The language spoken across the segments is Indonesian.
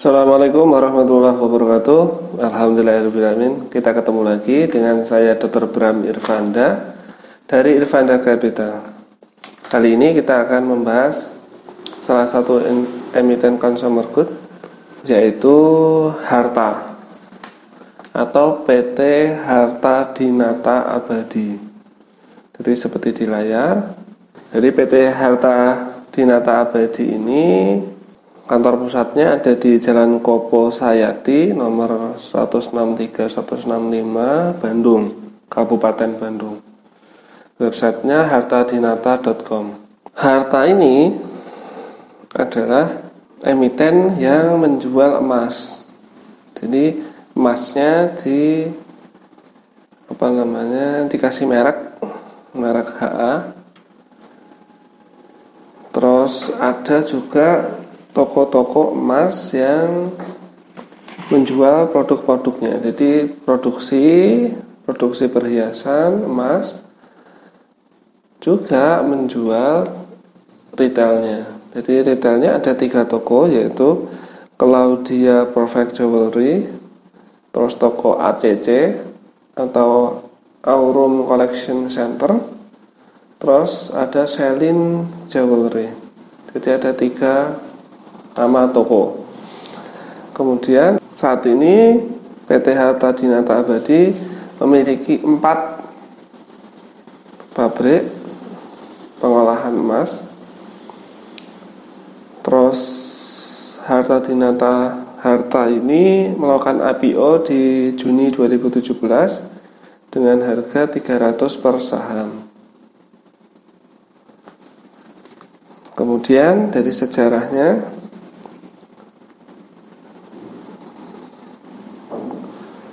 Assalamualaikum warahmatullahi wabarakatuh. Alhamdulillahirrahmanirrahim. Kita ketemu lagi dengan saya Dr. Bram Irfanda dari Irfanda Capital. Kali ini kita akan membahas salah satu emiten consumer good, yaitu Harta atau PT Hartadinata Abadi. Jadi seperti di layar, jadi PT Hartadinata Abadi ini kantor pusatnya ada di Jalan Kopo Sayati nomor 163-165 Bandung, Kabupaten Bandung. Websitenya hartadinata.com. Harta ini adalah emiten yang menjual emas. Jadi emasnya dikasih merek HA. Terus ada juga toko-toko emas yang menjual produk-produknya. Jadi produksi perhiasan emas juga menjual retailnya. Jadi retailnya ada 3 toko, yaitu Claudia Perfect Jewelry, terus toko ACC atau Aurum Collection Center, terus ada Selin Jewelry. Jadi ada 3 nama toko. Kemudian saat ini PT Hartadinata Abadi memiliki 4 pabrik pengolahan emas. Terus Harta ini melakukan IPO di Juni 2017 dengan harga 300 per saham. Kemudian dari sejarahnya,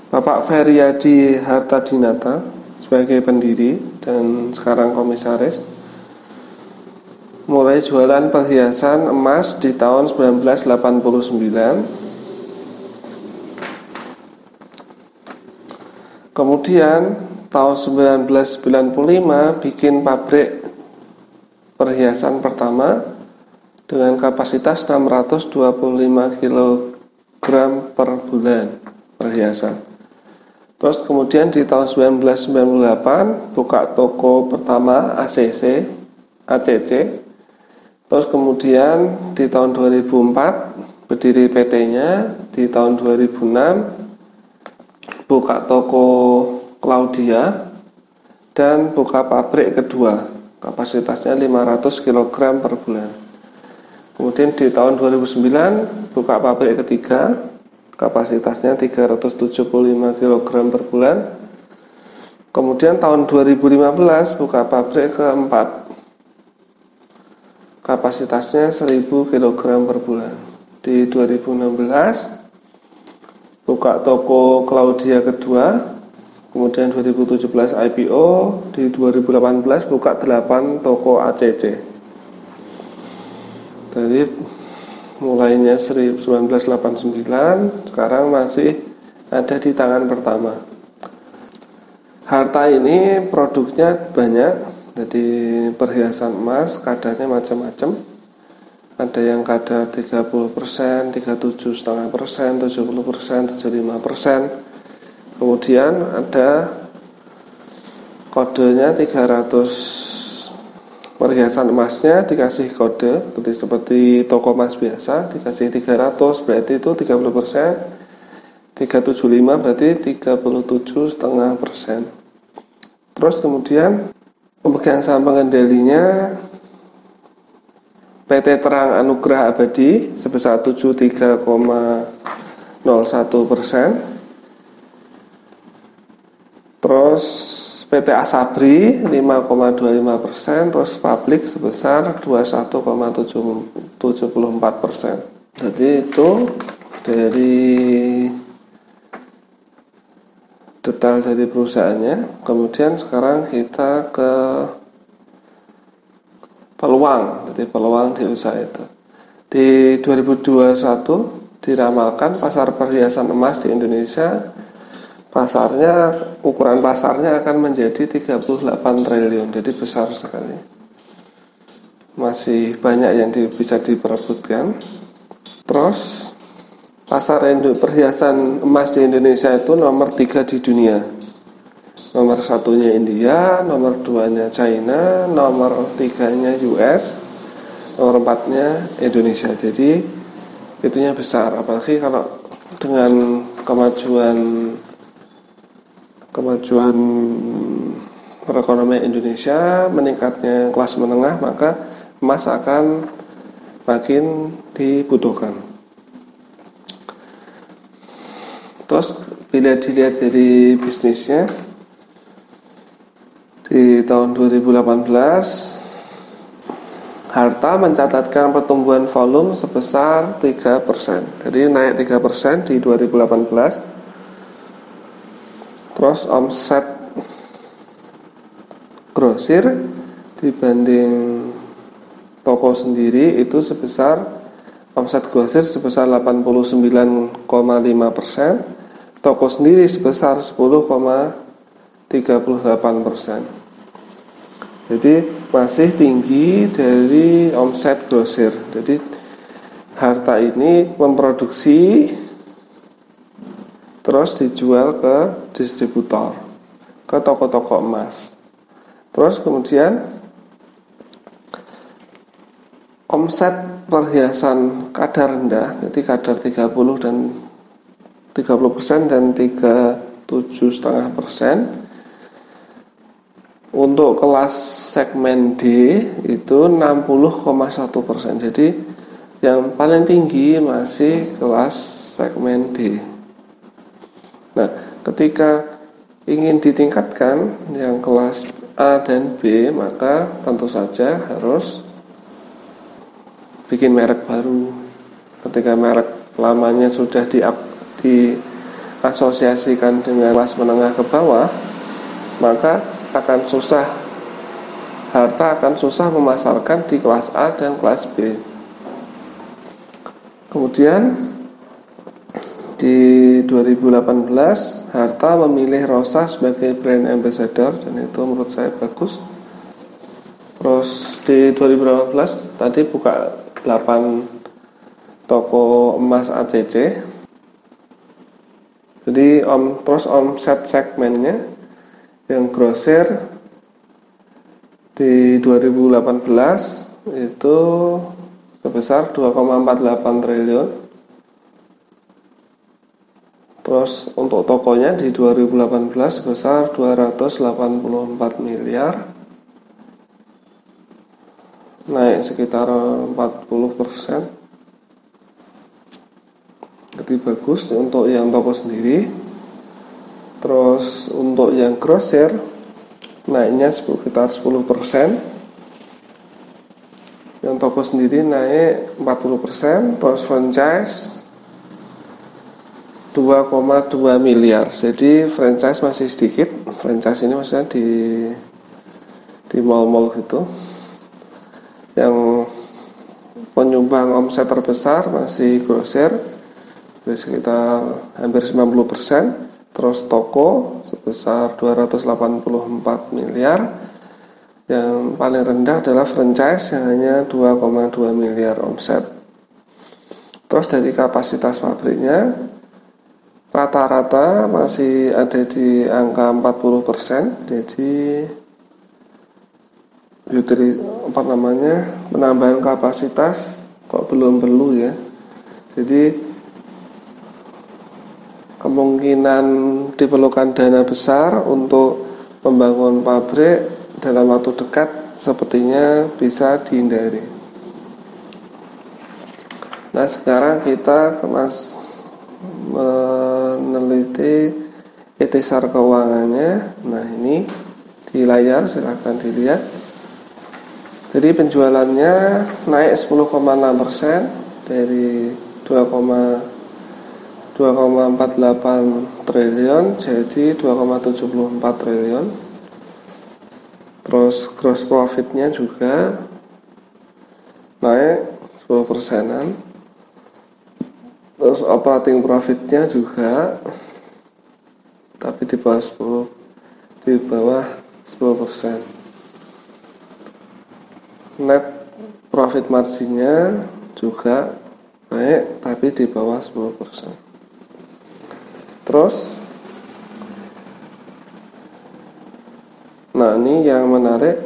Bapak Feriadi Hartadinata sebagai pendiri dan sekarang komisaris mulai jualan perhiasan emas di tahun 1989. Kemudian tahun 1995 bikin pabrik perhiasan pertama dengan kapasitas 625 kg per bulan perhiasan. Terus kemudian di tahun 1998 buka toko pertama ACC. Terus kemudian di tahun 2004 berdiri PT-nya, di tahun 2006 buka toko Claudia dan buka pabrik kedua, kapasitasnya 500 kg per bulan. Kemudian di tahun 2009 buka pabrik ketiga, kapasitasnya 375 kg per bulan. Kemudian tahun 2015 buka pabrik keempat, kapasitasnya 1000 kg per bulan. Di 2016 buka toko Claudia kedua, kemudian 2017 IPO, di 2018 buka 8 toko ACC. Jadi mulainya 1989, sekarang masih ada di tangan pertama. Harta ini produknya banyak, jadi perhiasan emas kadarnya macam-macam. Ada yang kadar 30%, 37,5%, 70%, 75%. Kemudian ada kodenya 300. Perhiasan emasnya dikasih kode seperti toko emas biasa, dikasih 300 berarti itu 30%, 375 berarti 37,5%. Terus kemudian pemegang saham pengendalinya PT Terang Anugrah Abadi sebesar 73,01%. Terus PT Asabri 5,25%, terus publik sebesar 21,74%. Jadi itu dari detail dari perusahaannya. Kemudian sekarang kita ke peluang, jadi peluang di usaha itu. Di 2021 diramalkan pasar perhiasan emas di Indonesia ukuran pasarnya akan menjadi 38 triliun, jadi besar sekali, masih banyak yang bisa diperebutkan. Terus Pasar perhiasan emas di Indonesia itu nomor 3 di dunia. Nomor 1-nya India, nomor 2-nya China, nomor 3-nya US, nomor 4-nya Indonesia. Jadi itunya besar, apalagi kalau dengan kemajuan perekonomian Indonesia, meningkatnya kelas menengah, maka emas akan makin dibutuhkan. Terus bila dilihat dari bisnisnya, di tahun 2018 Harta mencatatkan pertumbuhan volume sebesar 3%. Jadi naik 3% di 2018. Terus omset grosir dibanding toko sendiri itu sebesar, omset grosir sebesar 89,5%, toko sendiri sebesar 10,38%. Jadi masih tinggi dari omset grosir. Jadi Harta ini memproduksi terus dijual ke distributor, ke toko-toko emas. Terus kemudian omset perhiasan kadar rendah, jadi kadar 30% dan 37,5%, untuk kelas segmen D itu 60,1%. Jadi yang paling tinggi masih kelas segmen D. Nah, ketika ingin ditingkatkan yang kelas A dan B, maka tentu saja harus bikin merek baru. Ketika merek lamanya sudah diasosiasikan dengan kelas menengah ke bawah, maka Harta akan susah memasarkan di kelas A dan kelas B. Kemudian di 2018 Harta memilih ROSA sebagai brand ambassador, dan itu menurut saya bagus. Terus di 2018 tadi buka 8 toko emas ACC. Jadi terus omset segmennya yang grosir di 2018 itu sebesar 2,48 triliun. Terus untuk tokonya di 2018 sebesar 284 miliar, naik sekitar 40%. Jadi bagus untuk yang toko sendiri. Terus untuk yang grosir naiknya sekitar 10%, yang toko sendiri naik 40%, terus franchise 2,2 miliar. Jadi franchise masih sedikit. Franchise ini maksudnya di mall-mall gitu. Yang penyumbang omset terbesar masih grosir, sekitar hampir 90%. Terus toko sebesar 284 miliar. Yang paling rendah adalah franchise yang hanya 2,2 miliar omset. Terus dari kapasitas pabriknya rata-rata masih ada di angka 40%. Jadi penambahan kapasitas kok belum perlu ya. Jadi kemungkinan diperlukan dana besar untuk membangun pabrik dalam waktu dekat sepertinya bisa dihindari. Nah, sekarang kita meneliti etisar keuangannya. Nah, ini di layar silahkan dilihat. Jadi penjualannya naik 10,6% dari 2,48 triliun jadi 2,74 triliun. Terus gross profitnya juga naik 10%. Terus operating profitnya juga, tapi di bawah 10%. Net profit marginnya juga naik tapi di bawah 10%. Terus nah ini yang menarik,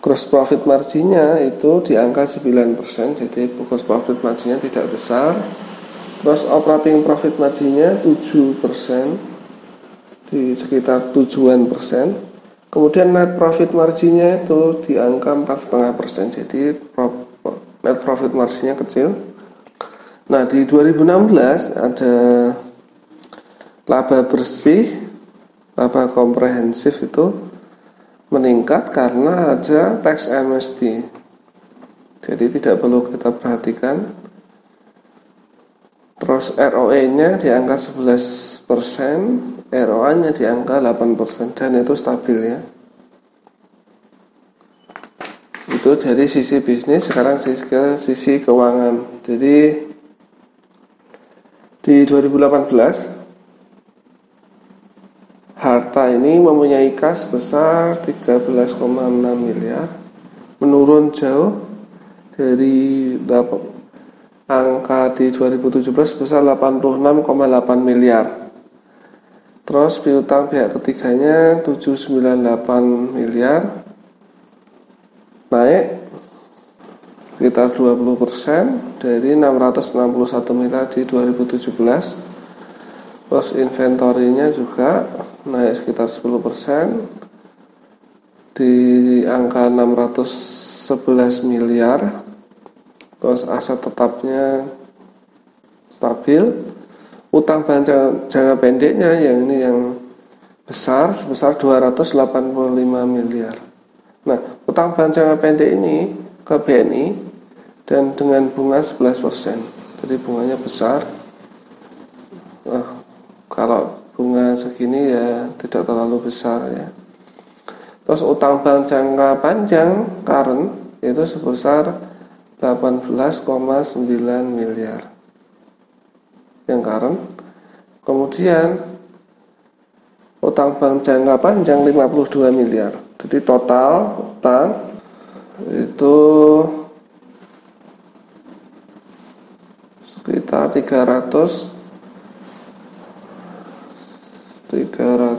gross profit marginnya itu di angka 9%, jadi gross profit marginnya tidak besar. Terus operating profit marginnya 7%, di sekitar 7-an persen. Kemudian net profit marginnya itu di angka 4,5%, jadi net profit marginnya kecil. Nah di 2016 ada laba bersih, laba komprehensif itu meningkat karena ada tax amnesty, jadi tidak perlu kita perhatikan. Terus ROE nya di angka 11%, ROA nya di angka 8%, dan itu stabil ya. Itu dari sisi bisnis. Sekarang ke sisi keuangan. Jadi di 2018 Harta ini mempunyai kas besar 13,6 miliar, menurun jauh dari angka di 2017 sebesar 86,8 miliar. Terus piutang pihak ketiganya 798 miliar, naik sekitar 20% dari 661 miliar di 2017. Terus inventorinya juga naik sekitar 10% di angka 611 miliar. Terus aset tetapnya stabil. Utang jangka pendeknya yang ini yang besar sebesar 285 miliar. Nah utang jangka pendek ini ke BNI dan dengan bunga 11%, jadi bunganya besar. Kalau bunga segini ya tidak terlalu besar ya. Terus utang bank jangka panjang current itu sebesar 18,9 miliar yang current. Kemudian utang bank jangka panjang 52 miliar. Jadi total utang itu sekitar 300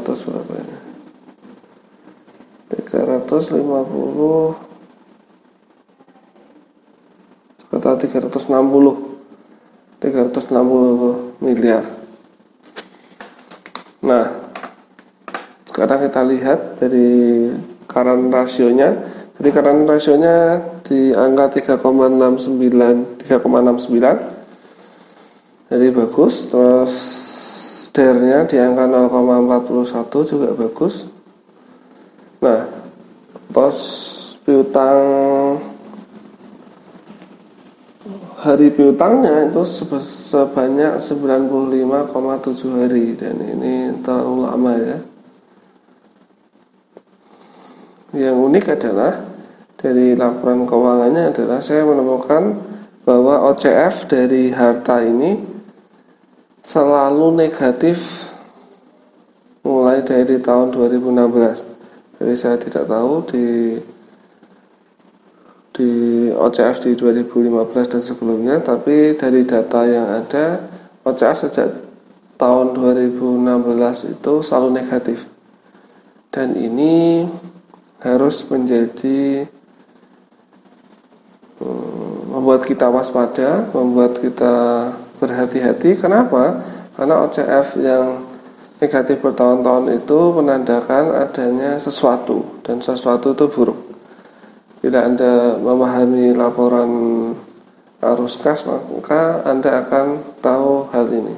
berapa ini? 360 miliar. Nah sekarang kita lihat dari current ratio-nya. Jadi current ratio-nya di angka 3,69, jadi bagus. Terus DER-nya di angka 0,41 juga bagus. Nah, terus piutang hari piutangnya itu sebanyak 95,7 hari dan ini terlalu lama ya. Yang unik adalah dari laporan keuangannya adalah saya menemukan bahwa OCF dari Harta ini selalu negatif mulai dari tahun 2016. Jadi saya tidak tahu di OCF di 2015 dan sebelumnya, tapi dari data yang ada OCF sejak tahun 2016 itu selalu negatif. Dan ini harus menjadi membuat kita waspada, membuat kita berhati-hati. Kenapa? Karena OCF yang negatif bertahun-tahun itu menandakan adanya sesuatu, dan sesuatu itu buruk. Bila Anda memahami laporan arus kas, maka Anda akan tahu hal ini.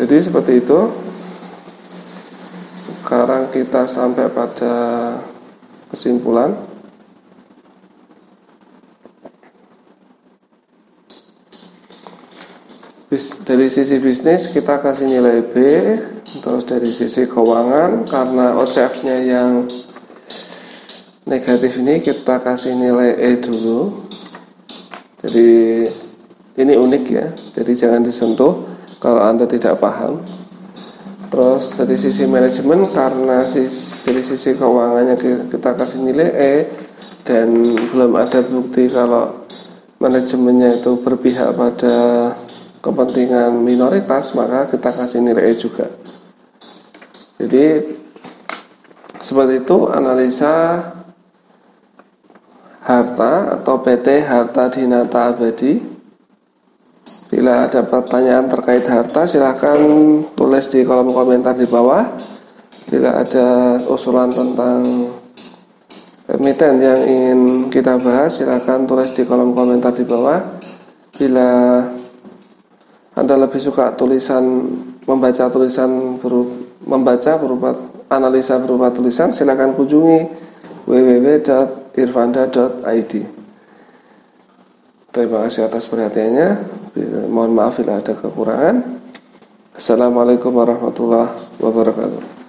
Jadi seperti itu. Sekarang kita sampai pada kesimpulan. Dari sisi bisnis kita kasih nilai B. Terus dari sisi keuangan, karena OCF nya yang negatif ini kita kasih nilai E dulu. Jadi ini unik ya, jadi jangan disentuh kalau Anda tidak paham. Terus dari sisi manajemen, karena dari sisi keuangannya kita kasih nilai E, dan belum ada bukti kalau manajemennya itu berpihak pada kepentingan minoritas, maka kita kasih nilai E juga. Jadi seperti itu analisa harta atau PT Hartadinata Abadi. Bila ada pertanyaan terkait harta, silahkan tulis di kolom komentar di bawah. Bila ada usulan tentang emiten yang ingin kita bahas, silahkan tulis di kolom komentar di bawah. Bila Anda lebih suka membaca berupa analisa berupa tulisan, silahkan kunjungi www.irfanda.id. Terima kasih atas perhatiannya. Mohon maaf bila ada kekurangan. Assalamualaikum warahmatullahi wabarakatuh.